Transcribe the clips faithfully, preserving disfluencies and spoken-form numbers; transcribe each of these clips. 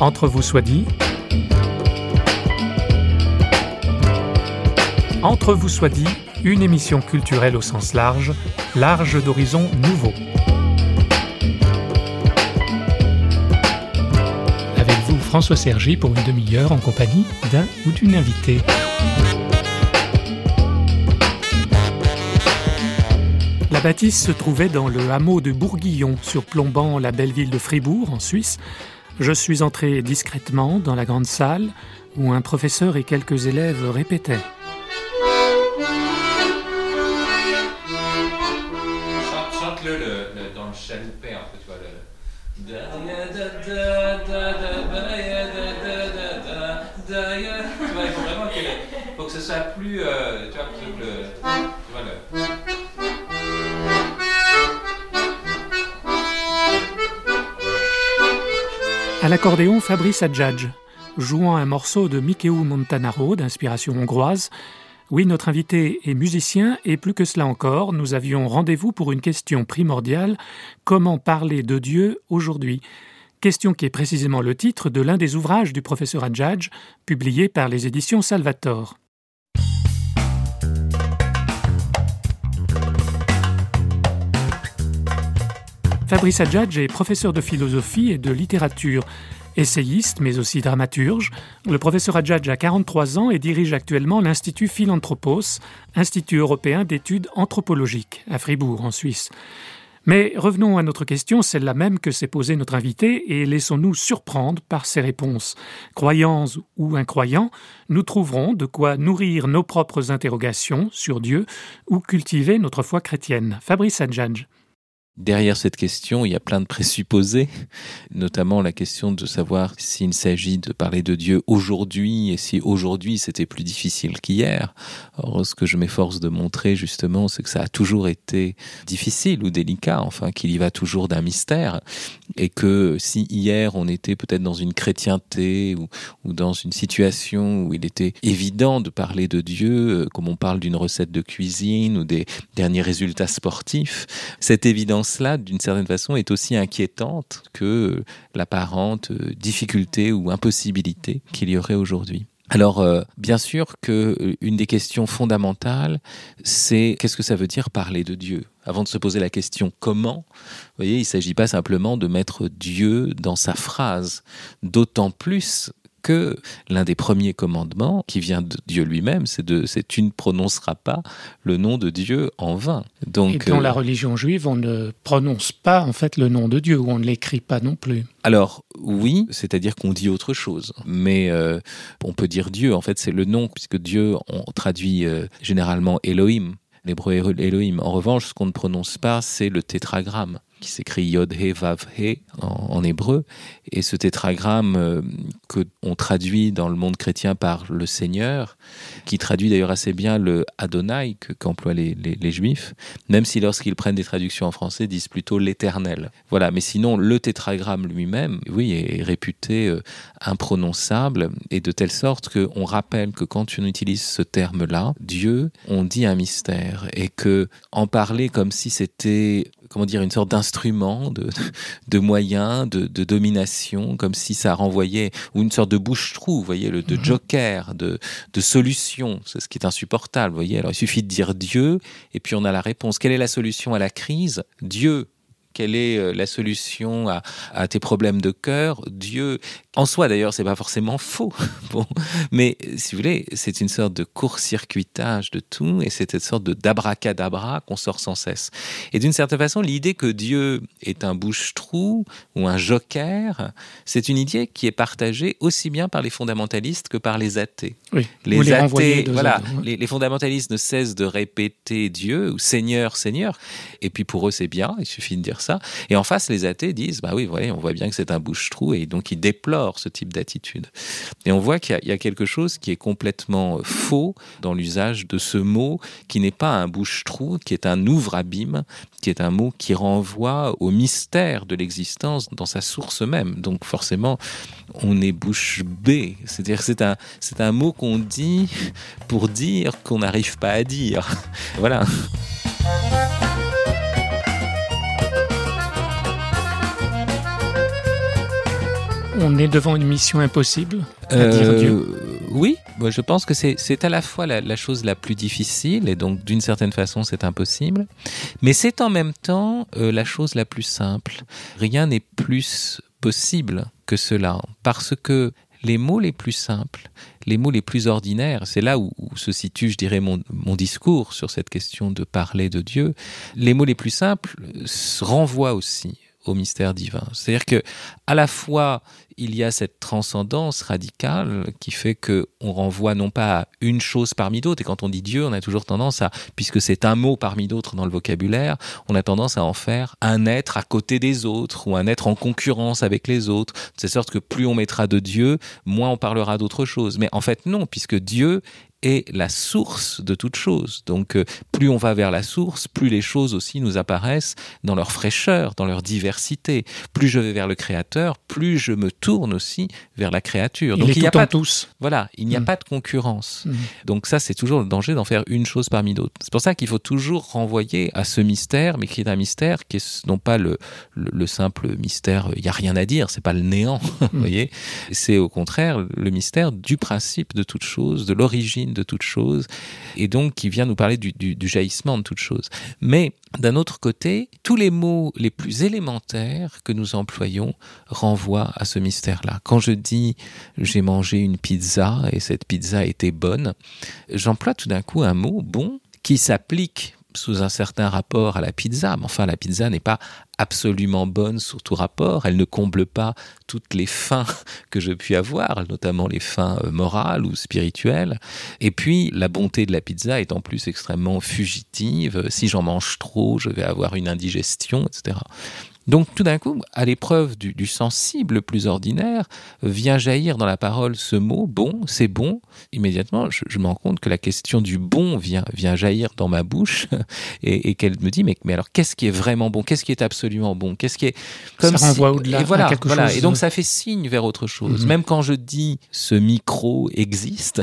Entre vous soit dit. Entre vous soit dit, une émission culturelle au sens large, large d'horizons nouveaux. Avec vous, François Sergi, pour une demi-heure en compagnie d'un ou d'une invitée. La bâtisse se trouvait dans le hameau de Bourguillon, surplombant la belle ville de Fribourg, en Suisse. Je suis entré discrètement dans la grande salle où un professeur et quelques élèves répétaient. Chante-le dans le chêne paix, un peu, tu vois. Tu vois, il faut vraiment que, faut que ce soit plus, euh, tu vois, plus le, tu vois, le... À l'accordéon, Fabrice Hadjadj, jouant un morceau de Mikeu Montanaro, d'inspiration hongroise. Oui, notre invité est musicien, et plus que cela encore, nous avions rendez-vous pour une question primordiale, comment parler de Dieu aujourd'hui ? Question qui est précisément le titre de l'un des ouvrages du professeur Hadjadj, publié par les éditions Salvator. Fabrice Hadjadj est professeur de philosophie et de littérature, essayiste mais aussi dramaturge. Le professeur Hadjadj a quarante-trois ans et dirige actuellement l'Institut Philanthropos, Institut européen d'études anthropologiques, à Fribourg, en Suisse. Mais revenons à notre question, celle-là même que s'est posée notre invité, et laissons-nous surprendre par ses réponses. Croyants ou incroyants, nous trouverons de quoi nourrir nos propres interrogations sur Dieu ou cultiver notre foi chrétienne. Fabrice Hadjadj. Derrière cette question, il y a plein de présupposés, notamment la question de savoir s'il s'agit de parler de Dieu aujourd'hui et si aujourd'hui c'était plus difficile qu'hier. Or, ce que je m'efforce de montrer justement, c'est que ça a toujours été difficile ou délicat, enfin qu'il y va toujours d'un mystère, et que si hier on était peut-être dans une chrétienté ou, ou dans une situation où il était évident de parler de Dieu, comme on parle d'une recette de cuisine ou des derniers résultats sportifs, cette évidence cela, d'une certaine façon, est aussi inquiétante que l'apparente difficulté ou impossibilité qu'il y aurait aujourd'hui. Alors, euh, bien sûr que une des questions fondamentales, c'est qu'est-ce que ça veut dire parler de Dieu ? Avant de se poser la question comment, vous voyez, il ne s'agit pas simplement de mettre Dieu dans sa phrase, d'autant plus que l'un des premiers commandements qui vient de Dieu lui-même, c'est de c'est tu ne prononceras pas le nom de Dieu en vain. Donc, et dans euh, la religion juive, on ne prononce pas en fait le nom de Dieu, ou on ne l'écrit pas non plus. Alors oui, c'est-à-dire qu'on dit autre chose, mais euh, on peut dire Dieu. En fait, c'est le nom, puisque Dieu, on traduit euh, généralement Elohim, l'hébreu Elohim. En revanche, ce qu'on ne prononce pas, c'est le tétragramme, qui s'écrit Yod He Vav He en, en hébreu. Et ce tétragramme euh, qu'on traduit dans le monde chrétien par le Seigneur, qui traduit d'ailleurs assez bien le Adonai que, qu'emploient les, les, les Juifs, même si lorsqu'ils prennent des traductions en français, disent plutôt l'Éternel. Voilà, mais sinon le tétragramme lui-même, oui, est réputé euh, imprononçable, et de telle sorte qu'on rappelle que quand on utilise ce terme-là, Dieu, on dit un mystère, et que en parler comme si c'était... comment dire, une sorte d'instrument, de, de moyen, de, de domination, comme si ça renvoyait, ou une sorte de bouche-trou, vous voyez, le, de joker, de, de solution, c'est ce qui est insupportable, vous voyez. Alors, il suffit de dire Dieu, et puis on a la réponse. Quelle est la solution à la crise ? Dieu. Quelle est la solution à, à tes problèmes de cœur ? Dieu. En soi, d'ailleurs, c'est pas forcément faux. Bon. Mais, si vous voulez, c'est une sorte de court-circuitage de tout, et c'est une sorte de d'abracadabra qu'on sort sans cesse. Et d'une certaine façon, l'idée que Dieu est un bouche-trou ou un joker, c'est une idée qui est partagée aussi bien par les fondamentalistes que par les athées. Oui, les vous les athées, voilà, ans, ouais. les, les fondamentalistes ne cessent de répéter Dieu, ou Seigneur, Seigneur. Et puis, pour eux, c'est bien, il suffit de dire ça. Et en face, les athées disent, bah oui, voyez, on voit bien que c'est un bouche-trou, et donc ils déplorent ce type d'attitude. Et on voit qu'il y a, il y a quelque chose qui est complètement faux dans l'usage de ce mot, qui n'est pas un bouche-trou, qui est un ouvre-abîme, qui est un mot qui renvoie au mystère de l'existence dans sa source même. Donc forcément, on est bouche bée. C'est-à-dire que c'est un, c'est un mot qu'on dit pour dire qu'on n'arrive pas à dire. Voilà. on est devant une mission impossible, à euh, dire Dieu. Oui, je pense que c'est, c'est à la fois la, la chose la plus difficile, et donc d'une certaine façon c'est impossible, mais c'est en même temps euh, la chose la plus simple. Rien n'est plus possible que cela, parce que les mots les plus simples, les mots les plus ordinaires, c'est là où, où se situe, je dirais, mon, mon discours sur cette question de parler de Dieu. Les mots les plus simples se renvoient aussi au mystère divin. C'est-à-dire que, à la fois, il y a cette transcendance radicale qui fait que on renvoie non pas à une chose parmi d'autres. Et quand on dit Dieu, on a toujours tendance à, puisque c'est un mot parmi d'autres dans le vocabulaire, on a tendance à en faire un être à côté des autres ou un être en concurrence avec les autres. De sorte que plus on mettra de Dieu, moins on parlera d'autre chose. Mais en fait, non, puisque Dieu est la source de toute chose. Donc, plus on va vers la source, plus les choses aussi nous apparaissent dans leur fraîcheur, dans leur diversité. Plus je vais vers le Créateur, plus je me tourne aussi vers la créature. Donc, il, il y a pas de, tous. Voilà, il n'y a mmh. pas de concurrence. Mmh. Donc ça, c'est toujours le danger d'en faire une chose parmi d'autres. C'est pour ça qu'il faut toujours renvoyer à ce mystère, mais qui est un mystère qui est non pas le, le, le simple mystère. Il n'y a rien à dire. C'est pas le néant. Mmh. Vous voyez, c'est au contraire le mystère du principe de toute chose, de l'origine de toute chose, et donc qui vient nous parler du, du, du jaillissement de toute chose. Mais d'un autre côté, tous les mots les plus élémentaires que nous employons renvoient à ce mystère-là. Quand je dis « j'ai mangé une pizza et cette pizza était bonne », j'emploie tout d'un coup un mot « bon » qui s'applique sous un certain rapport à la pizza, mais enfin la pizza n'est pas absolument bonne sur tout rapport, elle ne comble pas toutes les fins que je puis avoir, notamment les fins morales ou spirituelles. Et puis, la bonté de la pizza est en plus extrêmement fugitive. Si j'en mange trop, je vais avoir une indigestion, et cetera. Donc, tout d'un coup, à l'épreuve du, du sensible le plus ordinaire, vient jaillir dans la parole ce mot « bon », c'est bon. Immédiatement, je, je me rends compte que la question du bon vient, vient jaillir dans ma bouche et, et qu'elle me dit mais, « mais alors, qu'est-ce qui est vraiment bon ? Qu'est-ce qui est absolument bon, qu'est-ce qui est comme ça renvoie si... au-delà, et voilà, à quelque voilà. chose. Et donc ça fait signe vers autre chose. Mmh. Même quand je dis ce micro existe,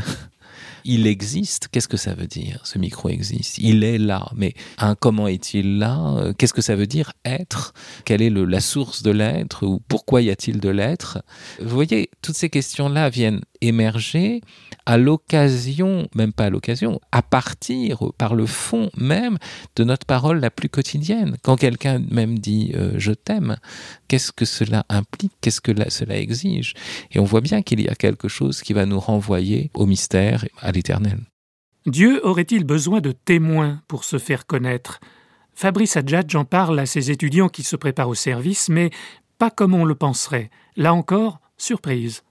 il existe. Qu'est-ce que ça veut dire ce micro existe ? Il est là. Mais hein, comment est-il là ? Qu'est-ce que ça veut dire être ? Quelle est le, la source de l'être ? Ou pourquoi y a-t-il de l'être ? Vous voyez, toutes ces questions-là viennent émerger à l'occasion, même pas à l'occasion, à partir, par le fond même de notre parole la plus quotidienne. Quand quelqu'un même dit euh, « je t'aime », qu'est-ce que cela implique ? Qu'est-ce que la, cela exige ? Et on voit bien qu'il y a quelque chose qui va nous renvoyer au mystère, à l'éternel. Dieu aurait-il besoin de témoins pour se faire connaître ? Fabrice Hadjadj en parle à ses étudiants qui se préparent au service, mais pas comme on le penserait. Là encore, surprise.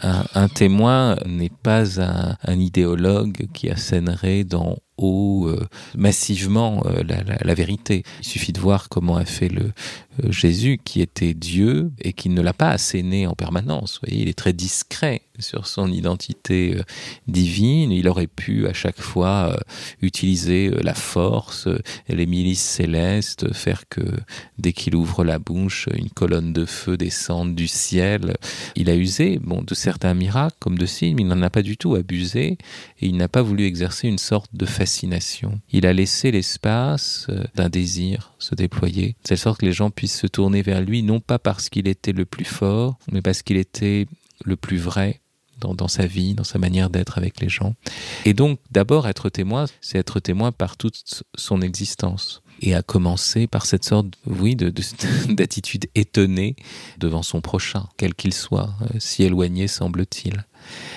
Un, un témoin n'est pas un, un idéologue qui assènerait dans haut euh, massivement euh, la, la, la vérité. Il suffit de voir comment a fait le euh, Jésus qui était Dieu et qui ne l'a pas asséné en permanence. Vous voyez, il est très discret sur son identité euh, divine. Il aurait pu à chaque fois euh, utiliser euh, la force, euh, les milices célestes, faire que dès qu'il ouvre la bouche, une colonne de feu descende du ciel. Il a usé bon, de certains miracles comme de signes, mais il n'en a pas du tout abusé et il n'a pas voulu exercer une sorte de fascination. Il a laissé l'espace d'un désir se déployer, de telle sorte que les gens puissent se tourner vers lui, non pas parce qu'il était le plus fort, mais parce qu'il était le plus vrai dans, dans sa vie, dans sa manière d'être avec les gens. Et donc, d'abord, être témoin, c'est être témoin par toute son existence. Et à commencer par cette sorte, oui, de, de, d'attitude étonnée devant son prochain, quel qu'il soit, si éloigné semble-t-il.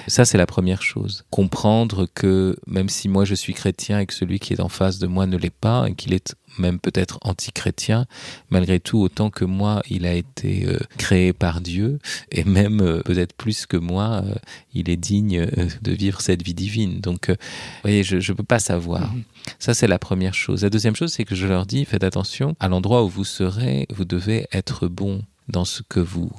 Ça, c'est la première chose. Comprendre que même si moi je suis chrétien et que celui qui est en face de moi ne l'est pas, et qu'il est même peut-être anti-chrétien, malgré tout, autant que moi, il a été euh, créé par Dieu, et même euh, peut-être plus que moi, euh, il est digne euh, de vivre cette vie divine. Donc, euh, vous voyez, je ne peux pas savoir. Mmh. Ça, c'est la première chose. La deuxième chose, c'est que je leur dis, faites attention, à l'endroit où vous serez, vous devez être bon dans ce que vous,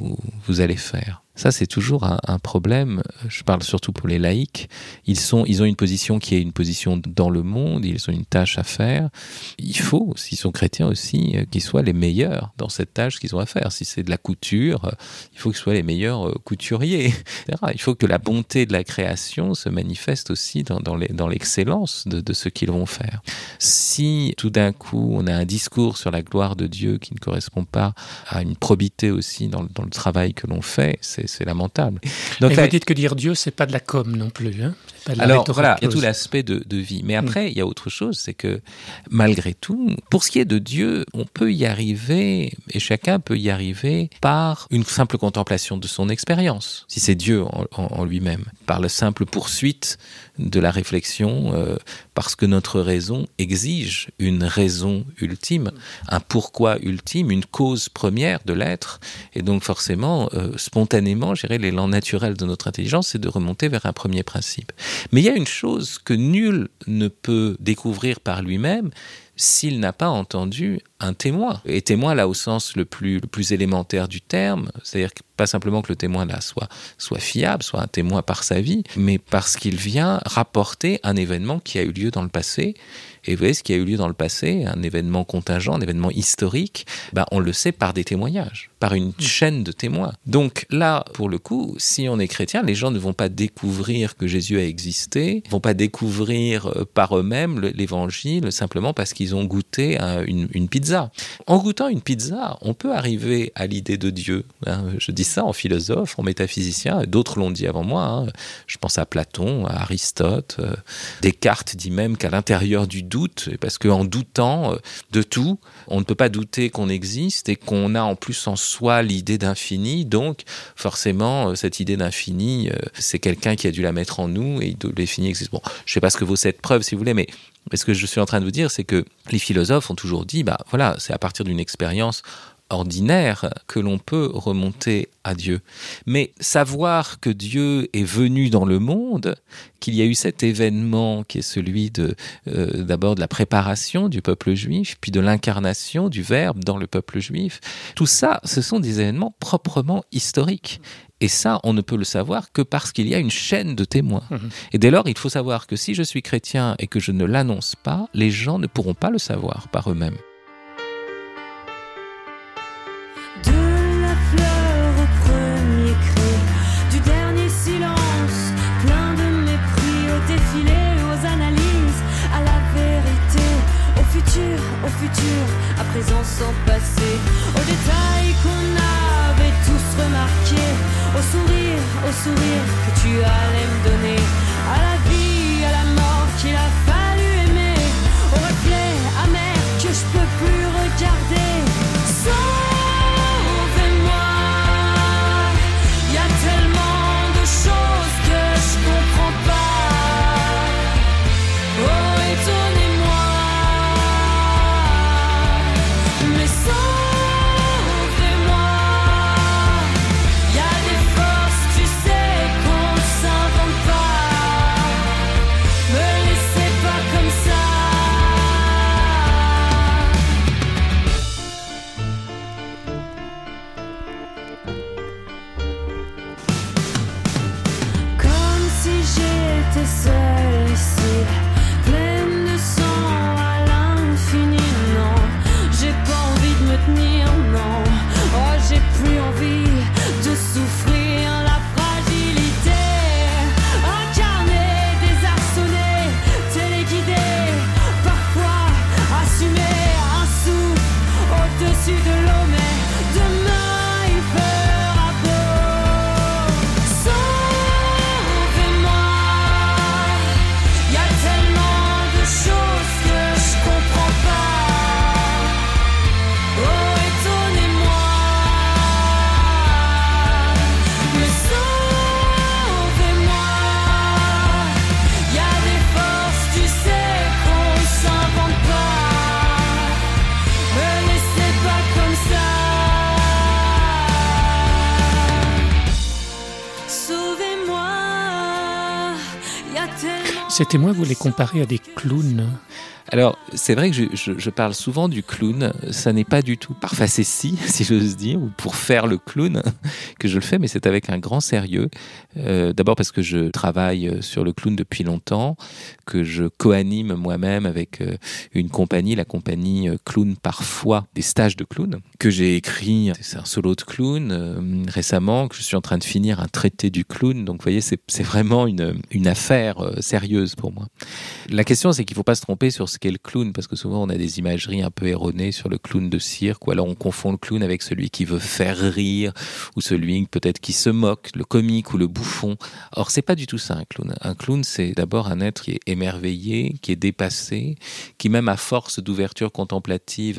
vous allez faire. Ça, c'est toujours un, un problème. Je parle surtout pour les laïcs. Ils, sont, ils ont une position qui est une position dans le monde. Ils ont une tâche à faire. Il faut, s'ils sont chrétiens aussi, qu'ils soient les meilleurs dans cette tâche qu'ils ont à faire. Si c'est de la couture, il faut qu'ils soient les meilleurs couturiers, et cetera. Il faut que la bonté de la création se manifeste aussi dans, dans, les, dans l'excellence de, de ce qu'ils vont faire. Si tout d'un coup, on a un discours sur la gloire de Dieu qui ne correspond pas à une probité aussi dans, dans le travail que l'on fait, c'est c'est lamentable. Donc, mais là, vous dites que dire Dieu, c'est pas de la com non plus. Hein, c'est pas de la alors voilà, il y a tout l'aspect de, de vie. Mais après, il mmh. y a autre chose, c'est que malgré tout, pour ce qui est de Dieu, on peut y arriver, et chacun peut y arriver par une simple contemplation de son expérience, si c'est Dieu en, en, en lui-même, par la simple poursuite de la réflexion, euh, parce que notre raison exige une raison ultime, un pourquoi ultime, une cause première de l'être, et donc forcément, euh, spontanément, gérer l'élan naturel de notre intelligence, c'est de remonter vers un premier principe. Mais il y a une chose que nul ne peut découvrir par lui-même s'il n'a pas entendu un témoin. Et témoin, là, au sens le plus, le plus élémentaire du terme, c'est-à-dire que pas simplement que le témoin, là, soit, soit fiable, soit un témoin par sa vie, mais parce qu'il vient rapporter un événement qui a eu lieu dans le passé. Et vous voyez, ce qui a eu lieu dans le passé, un événement contingent, un événement historique, bah, on le sait par des témoignages, par une mmh. chaîne de témoins. Donc là, pour le coup, si on est chrétien, les gens ne vont pas découvrir que Jésus a existé, ne vont pas découvrir par eux-mêmes l'évangile, simplement parce qu'ils ont goûté à une, une pizza. En goûtant une pizza, on peut arriver à l'idée de Dieu. Hein. Je dis ça en philosophe, en métaphysicien, d'autres l'ont dit avant moi. Hein. Je pense à Platon, à Aristote. Euh, Descartes dit même qu'à l'intérieur du doute, parce qu'en doutant de tout, on ne peut pas douter qu'on existe et qu'on a en plus en soi l'idée d'infini. Donc, forcément, cette idée d'infini, c'est quelqu'un qui a dû la mettre en nous et l'infini existe. Bon, je ne sais pas ce que vaut cette preuve, si vous voulez, mais... mais ce que je suis en train de vous dire, c'est que les philosophes ont toujours dit, bah voilà, c'est à partir d'une expérience ordinaire que l'on peut remonter à Dieu. Mais savoir que Dieu est venu dans le monde, qu'il y a eu cet événement qui est celui de, euh, d'abord de la préparation du peuple juif, puis de l'incarnation du Verbe dans le peuple juif, tout ça, ce sont des événements proprement historiques. Et ça, on ne peut le savoir que parce qu'il y a une chaîne de témoins. Mmh. Et dès lors, il faut savoir que si je suis chrétien et que je ne l'annonce pas, les gens ne pourront pas le savoir par eux-mêmes. Au futur, à présent sans passé, aux détails qu'on avait tous remarqués, au sourire, au sourire que tu allais me donner, à la vie, à la mort qu'il a fallu aimer, au reflet amer que je peux plus regarder. Sauvez-moi, il y a tellement de choses que je comprends pas. Oh, étonnez-moi. Ces témoins, vous les comparez à des clowns. Alors, c'est vrai que je, je, je parle souvent du clown. Ça n'est pas du tout par facétie, si j'ose dire, ou pour faire le clown que je le fais, mais c'est avec un grand sérieux. Euh, d'abord parce que je travaille sur le clown depuis longtemps, que je co-anime moi-même avec une compagnie, la compagnie Clown Parfois, des stages de clown, que j'ai écrit, c'est un solo de clown euh, récemment, que je suis en train de finir un traité du clown. Donc, vous voyez, c'est, c'est vraiment une, une affaire sérieuse pour moi. La question, c'est qu'il ne faut pas se tromper sur ce qu'est le clown, parce que souvent on a des imageries un peu erronées sur le clown de cirque, ou alors on confond le clown avec celui qui veut faire rire, ou celui peut-être qui se moque, le comique ou le bouffon. Or, c'est pas du tout ça un clown. Un clown, c'est d'abord un être qui est émerveillé, qui est dépassé, qui même à force d'ouverture contemplative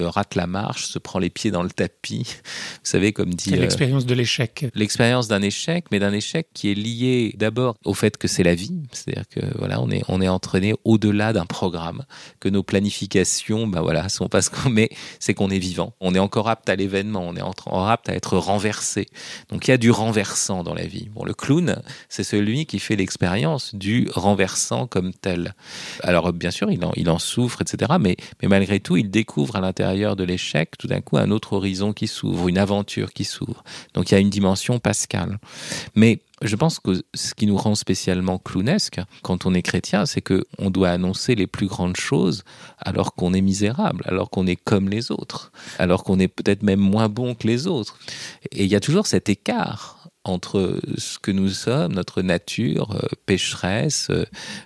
rate la marche, se prend les pieds dans le tapis. Vous savez, comme dit... C'est l'expérience euh, de l'échec. L'expérience d'un échec, mais d'un échec qui est lié d'abord au fait que c'est la vie, c'est-à-dire que voilà, on est, on est entraîné au-delà d'un programme, que nos planifications, ben voilà, sont pas ce qu'on met, c'est qu'on est vivant. On est encore apte à l'événement, on est encore apte à être renversé. Donc il y a du renversant dans la vie. Bon, le clown, c'est celui qui fait l'expérience du renversant comme tel. Alors bien sûr, il en, il en souffre, et cetera. Mais, mais malgré tout, il découvre à l'intérieur de l'échec, tout d'un coup, un autre horizon qui s'ouvre, une aventure qui s'ouvre. Donc il y a une dimension pascale. Mais je pense que ce qui nous rend spécialement clownesque quand on est chrétien, c'est qu'on doit annoncer les plus grandes choses alors qu'on est misérable, alors qu'on est comme les autres, alors qu'on est peut-être même moins bon que les autres. Et il y a toujours cet écart entre ce que nous sommes, notre nature pécheresse,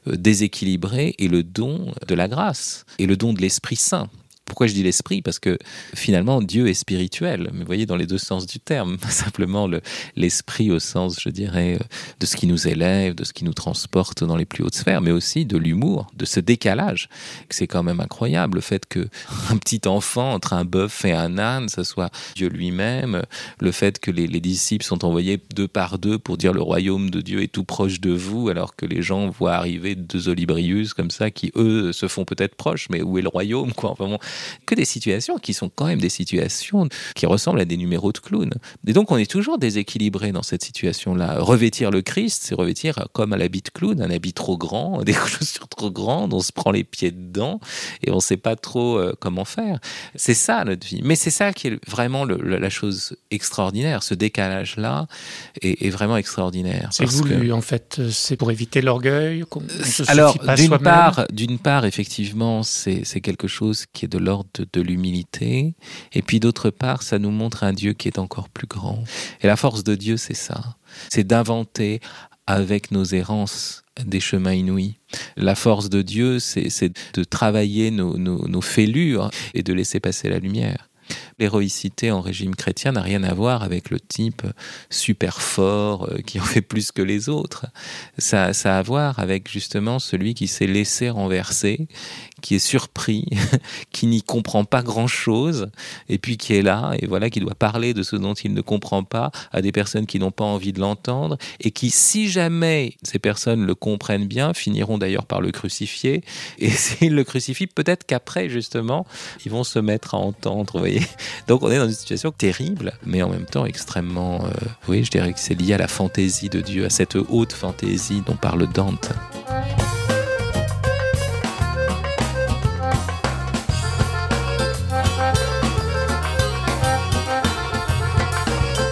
déséquilibrée, et le don de la grâce, et le don de l'Esprit Saint. Pourquoi je dis l'esprit ? Parce que finalement, Dieu est spirituel, mais vous voyez, dans les deux sens du terme, pas simplement le, l'esprit au sens, je dirais, de ce qui nous élève, de ce qui nous transporte dans les plus hautes sphères, mais aussi de l'humour, de ce décalage. C'est quand même incroyable, le fait qu'un petit enfant, entre un bœuf et un âne, ce soit Dieu lui-même, le fait que les, les disciples sont envoyés deux par deux pour dire le royaume de Dieu est tout proche de vous, alors que les gens voient arriver deux olibrius comme ça, qui eux se font peut-être proches, mais où est le royaume, quoi ? Enfin bon, que des situations qui sont quand même des situations qui ressemblent à des numéros de clown. Et donc, on est toujours déséquilibré dans cette situation-là. Revêtir le Christ, c'est revêtir comme à l'habit de clown, un habit trop grand, des chaussures trop grandes, on se prend les pieds dedans et on ne sait pas trop euh, comment faire. C'est ça, notre vie. Mais c'est ça qui est vraiment le, le, la chose extraordinaire. Ce décalage-là est, est vraiment extraordinaire. C'est voulu, que... en fait. C'est pour éviter l'orgueil, qu'on ne se Alors, suffit pas d'une soi-même. Part, d'une part, effectivement, c'est, c'est quelque chose qui est de l'ordre de, de l'humilité, et puis d'autre part, ça nous montre un Dieu qui est encore plus grand. Et la force de Dieu, c'est ça, c'est d'inventer avec nos errances des chemins inouïs. La force de Dieu, c'est, c'est de travailler nos, nos, nos fêlures et de laisser passer la lumière. L'héroïcité en régime chrétien n'a rien à voir avec le type super fort qui en fait plus que les autres. Ça, ça a à voir avec justement celui qui s'est laissé renverser, qui est surpris, qui n'y comprend pas grand-chose, et puis qui est là, et voilà, qui doit parler de ce dont il ne comprend pas à des personnes qui n'ont pas envie de l'entendre, et qui, si jamais ces personnes le comprennent bien, finiront d'ailleurs par le crucifier, et s'ils le crucifient, peut-être qu'après, justement, ils vont se mettre à entendre, vous voyez. Donc on est dans une situation terrible, mais en même temps extrêmement... Euh, oui, je dirais que c'est lié à la fantaisie de Dieu, à cette haute fantaisie dont parle Dante.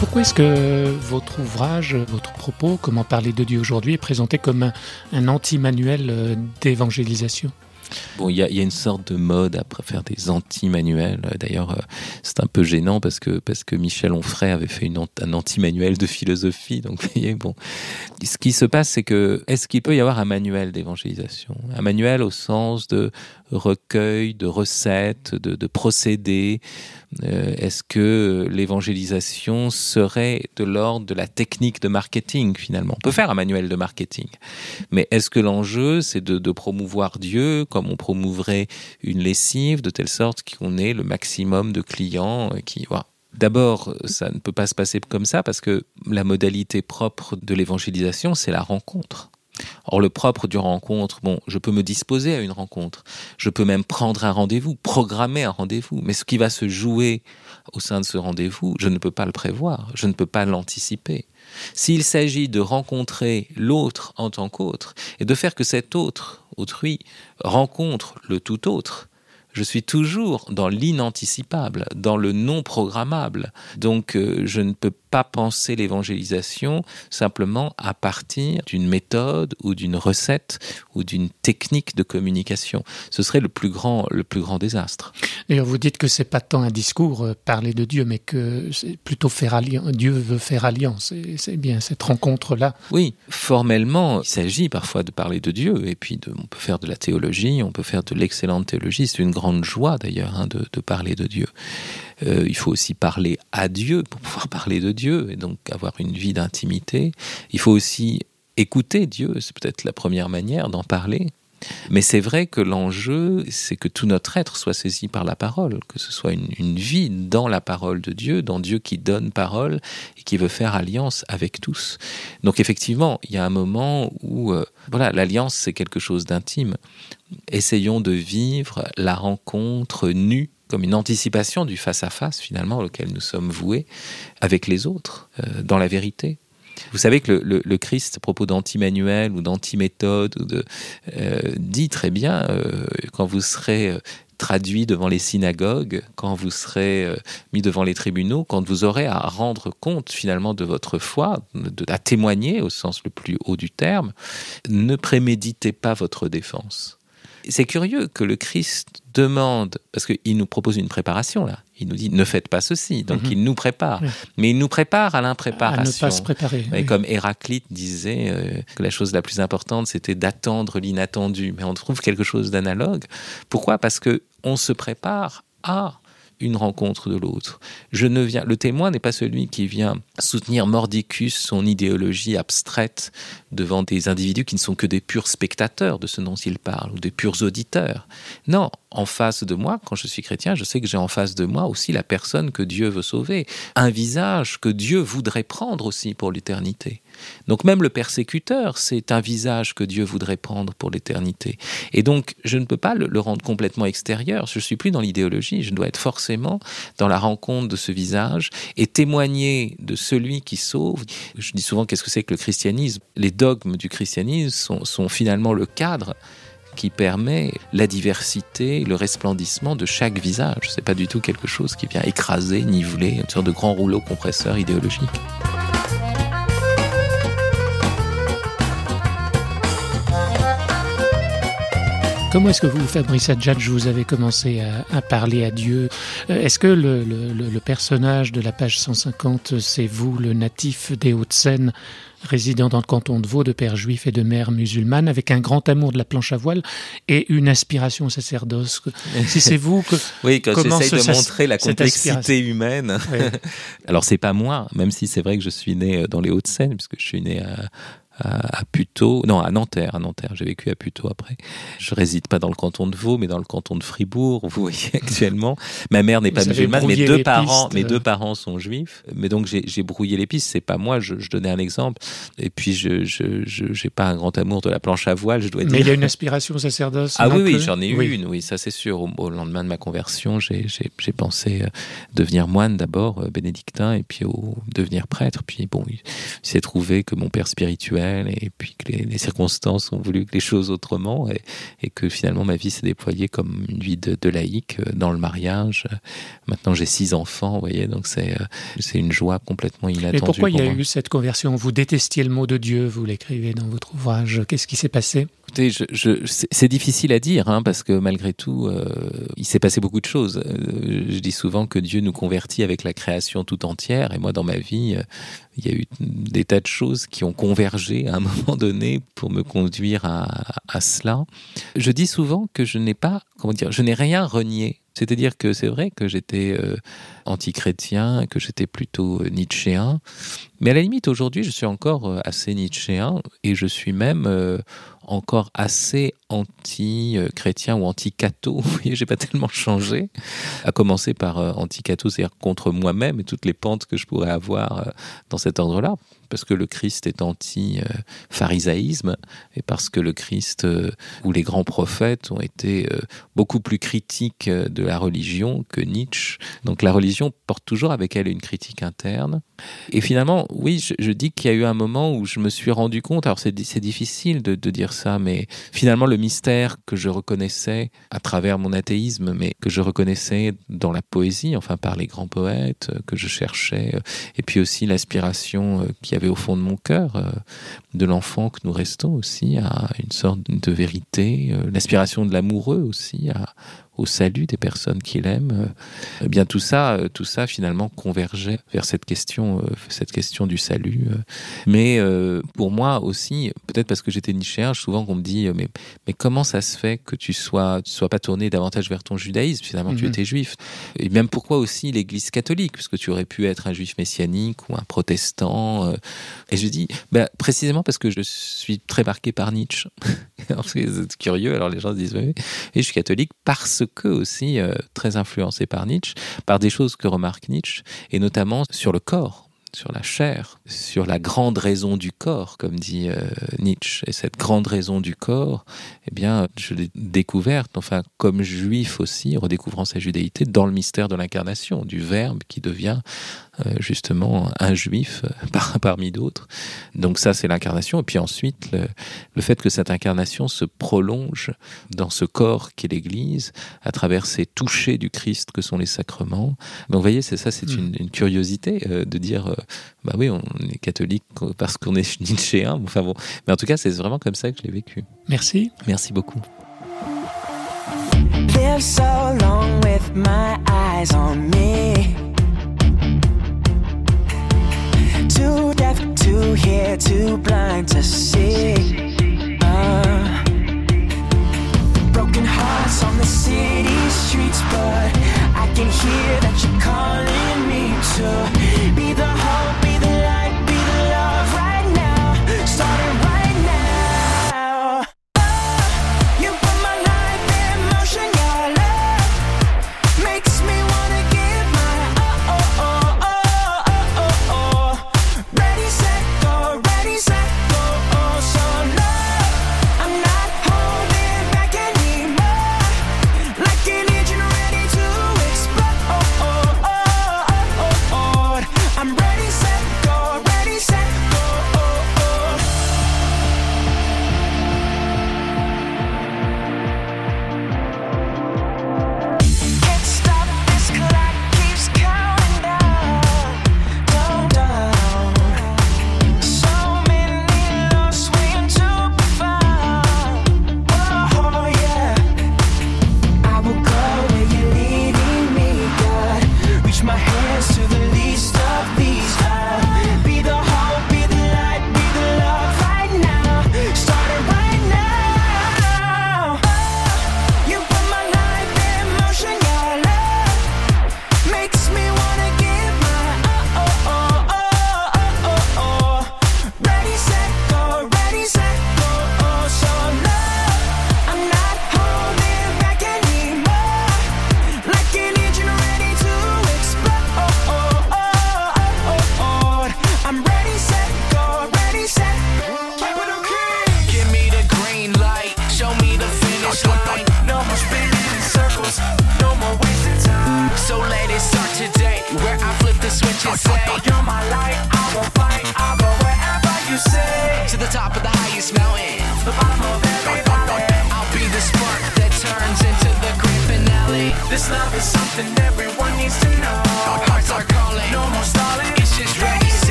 Pourquoi est-ce que votre ouvrage, votre propos, Comment parler de Dieu aujourd'hui, est présenté comme un, un anti-manuel d'évangélisation ? Bon, il y, y a une sorte de mode à faire des anti-manuels. D'ailleurs, c'est un peu gênant parce que, parce que Michel Onfray avait fait une, un anti-manuel de philosophie. Donc, vous voyez, bon. Ce qui se passe, c'est que, est-ce qu'il peut y avoir un manuel d'évangélisation ? Un manuel au sens de recueil, de recettes, de, de procédés. Euh, est-ce que l'évangélisation serait de l'ordre de la technique de marketing, finalement ? On peut faire un manuel de marketing. Mais est-ce que l'enjeu, c'est de, de promouvoir Dieu comme on promouverait une lessive, de telle sorte qu'on ait le maximum de clients qui... Voilà. D'abord, ça ne peut pas se passer comme ça, parce que la modalité propre de l'évangélisation, c'est la rencontre. Or, le propre d'une rencontre, bon, je peux me disposer à une rencontre, je peux même prendre un rendez-vous, programmer un rendez-vous, mais ce qui va se jouer au sein de ce rendez-vous, je ne peux pas le prévoir, je ne peux pas l'anticiper. S'il s'agit de rencontrer l'autre en tant qu'autre, et de faire que cet autre, autrui, rencontre le tout autre, je suis toujours dans l'inanticipable, dans le non-programmable. Donc euh, je ne peux pas penser l'évangélisation simplement à partir d'une méthode ou d'une recette ou d'une technique de communication. Ce serait le plus grand, le plus grand désastre. D'ailleurs, vous dites que ce n'est pas tant un discours, euh, parler de Dieu, mais que c'est plutôt faire alliance. Dieu veut faire alliance. Et c'est bien cette rencontre-là. Oui, formellement, il s'agit parfois de parler de Dieu. Et puis, de, on peut faire de la théologie, on peut faire de l'excellente théologie. C'est une grande grande joie d'ailleurs hein, de, de parler de Dieu. Euh, il faut aussi parler à Dieu pour pouvoir parler de Dieu et donc avoir une vie d'intimité. Il faut aussi écouter Dieu, c'est peut-être la première manière d'en parler. Mais c'est vrai que l'enjeu, c'est que tout notre être soit saisi par la parole, que ce soit une, une vie dans la parole de Dieu, dans Dieu qui donne parole et qui veut faire alliance avec tous. Donc effectivement, il y a un moment où euh, voilà, l'alliance, c'est quelque chose d'intime. Essayons de vivre la rencontre nue, comme une anticipation du face-à-face, finalement, auquel nous sommes voués avec les autres, euh, dans la vérité. Vous savez que le, le, le Christ, à propos d'anti-manuel ou d'anti-méthode, ou de, euh, dit très bien, euh, quand vous serez euh, traduit devant les synagogues, quand vous serez euh, mis devant les tribunaux, quand vous aurez à rendre compte finalement de votre foi, de, à témoigner au sens le plus haut du terme, ne préméditez pas votre défense. C'est curieux que le Christ demande, parce qu'il nous propose une préparation là, il nous dit ne faites pas ceci, donc mm-hmm. il nous prépare, oui. mais il nous prépare à l'impréparation. À ne pas se préparer. Et oui. Comme Héraclite disait euh, que la chose la plus importante c'était d'attendre l'inattendu, mais on trouve quelque chose d'analogue. Pourquoi ? Parce qu'on se prépare à une rencontre de l'autre. Je ne viens, le témoin n'est pas celui qui vient soutenir mordicus son idéologie abstraite devant des individus qui ne sont que des purs spectateurs de ce dont il parle, ou des purs auditeurs. Non, en face de moi, quand je suis chrétien, je sais que j'ai en face de moi aussi la personne que Dieu veut sauver, un visage que Dieu voudrait prendre aussi pour l'éternité. Donc même le persécuteur, c'est un visage que Dieu voudrait prendre pour l'éternité. Et donc, je ne peux pas le, le rendre complètement extérieur. Je ne suis plus dans l'idéologie, je dois être forcément dans la rencontre de ce visage et témoigner de celui qui sauve. Je dis souvent, qu'est-ce que c'est que le christianisme ? Les dogmes du christianisme sont, sont finalement le cadre qui permet la diversité, le resplendissement de chaque visage. Ce n'est pas du tout quelque chose qui vient écraser, niveler, une sorte de grand rouleau compresseur idéologique. Comment est-ce que vous, Fabrice Hadjadj, vous avez commencé à, à parler à Dieu ? Est-ce que le, le, le personnage de la page cent cinquante, c'est vous, le natif des Hauts-de-Seine, résident dans le canton de Vaud, de père juif et de mère musulmane, avec un grand amour de la planche à voile et une aspiration au sacerdoce. Si c'est vous, que, oui, quand comment j'essaye se de montrer la complexité humaine. Oui. Alors c'est pas moi, même si c'est vrai que je suis né dans les Hauts-de-Seine, puisque je suis né à, à, à Puteaux, non à Nanterre, à Nanterre. J'ai vécu à Puteaux après. Je réside pas dans le canton de Vaud, mais dans le canton de Fribourg. Vous voyez actuellement, ma mère n'est pas musulmane, mes deux parents, pistes. mes deux parents sont juifs. Mais donc j'ai, j'ai brouillé les pistes. C'est pas moi. Je, je donnais un exemple. Et puis, je, je, je, j'ai pas un grand amour de la planche à voile, je dois dire. Mais il y a une aspiration au sacerdoce. Ah oui, oui, j'en ai eu oui. une, oui, ça c'est sûr. Au, au lendemain de ma conversion, j'ai, j'ai, j'ai pensé euh, devenir moine d'abord, euh, bénédictin, et puis oh, devenir prêtre. Puis bon, il, il s'est trouvé que mon père spirituel, et puis que les, les circonstances ont voulu que les choses autrement, et, et que finalement ma vie s'est déployée comme une vie de, de laïque euh, dans le mariage. Maintenant, j'ai six enfants, vous voyez, donc c'est, euh, c'est une joie complètement inattendue. Mais pourquoi pour il y a moi. eu cette conversion ? Vous détestiez le mot de Dieu, vous l'écrivez dans votre ouvrage. Qu'est-ce qui s'est passé ? Écoutez, je, je, c'est, c'est difficile à dire, hein, parce que malgré tout, euh, il s'est passé beaucoup de choses. Euh, je dis souvent que Dieu nous convertit avec la création tout entière. Et moi, dans ma vie, euh, il y a eu des tas de choses qui ont convergé à un moment donné pour me conduire à, à cela. Je dis souvent que je n'ai pas, comment dire, je n'ai rien renié. C'est-à-dire que c'est vrai que j'étais euh, anti-chrétien, que j'étais plutôt euh, nietzschéen. Mais à la limite, aujourd'hui, je suis encore euh, assez nietzschéen et je suis même euh, encore assez anti-chrétien ou anti-catho, vous voyez, j'ai pas tellement changé, à commencer par euh, anti-catho, c'est-à-dire contre moi-même et toutes les pentes que je pourrais avoir euh, dans cet ordre-là, parce que le Christ est anti-pharisaïsme et parce que le Christ euh, ou les grands prophètes ont été euh, beaucoup plus critiques de la religion que Nietzsche. Donc la religion porte toujours avec elle une critique interne. Et finalement, oui, je, je dis qu'il y a eu un moment où je me suis rendu compte, alors c'est, c'est difficile de, de dire ça, mais finalement le mystère que je reconnaissais à travers mon athéisme, mais que je reconnaissais dans la poésie, enfin par les grands poètes que je cherchais, et puis aussi l'aspiration qu'il y avait au fond de mon cœur, de l'enfant que nous restons aussi, à une sorte de vérité, l'aspiration de l'amoureux aussi, à au salut des personnes qu'il aime, eh bien tout ça, tout ça finalement convergeait vers cette question, cette question du salut. Mais euh, pour moi aussi, peut-être parce que j'étais nichéen, souvent qu'on me dit mais mais comment ça se fait que tu sois tu sois pas tourné davantage vers ton judaïsme, finalement mm-hmm. tu étais juif. Et même pourquoi aussi l'Église catholique, parce que tu aurais pu être un juif messianique ou un protestant. Et je dis bah, précisément parce que je suis très marqué par Nietzsche. Alors, c'est curieux, alors les gens se disent oui, oui. Et je suis catholique parce que aussi euh, très influencé par Nietzsche, par des choses que remarque Nietzsche, et notamment sur le corps, sur la chair, sur la grande raison du corps, comme dit euh, Nietzsche. Et cette grande raison du corps, eh bien, je l'ai découverte, enfin, comme juif aussi, redécouvrant sa judaïté, dans le mystère de l'incarnation, du Verbe qui devient euh, justement un juif euh, par, parmi d'autres. Donc ça, c'est l'incarnation. Et puis ensuite, le, le fait que cette incarnation se prolonge dans ce corps qu'est l'Église, à travers ces touchés du Christ que sont les sacrements. Donc vous voyez, c'est ça, c'est une, une curiosité euh, de dire... Euh, bah oui, on est catholique parce qu'on est nietzschéen, enfin bon. Mais en tout cas, c'est vraiment comme ça que je l'ai vécu. Merci. Merci beaucoup. Live so long with my eyes on me. Too deaf to hear, too blind to see. Uh, broken hearts on the city streets, but I can hear that you're calling me to be the hope, be the light, be the love right now, starting right.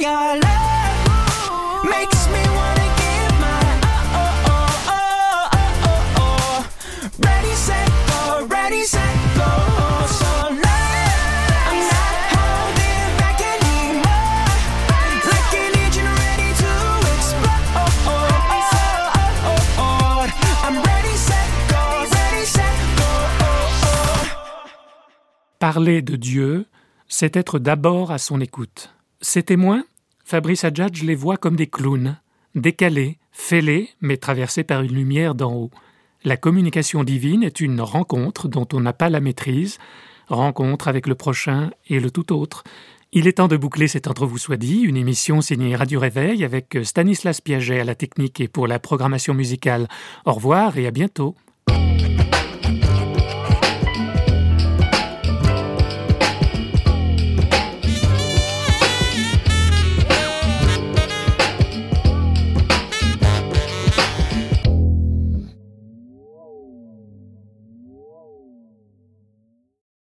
Your love makes me wanna give Parler de Dieu, c'est être d'abord à son écoute. Ces témoins, Fabrice Hadjadj les voit comme des clowns, décalés, fêlés, mais traversés par une lumière d'en haut. La communication divine est une rencontre dont on n'a pas la maîtrise, rencontre avec le prochain et le tout autre. Il est temps de boucler cet Entre vous soit dit, une émission signée Radio Réveil avec Stanislas Piaget à la technique et pour la programmation musicale. Au revoir et à bientôt.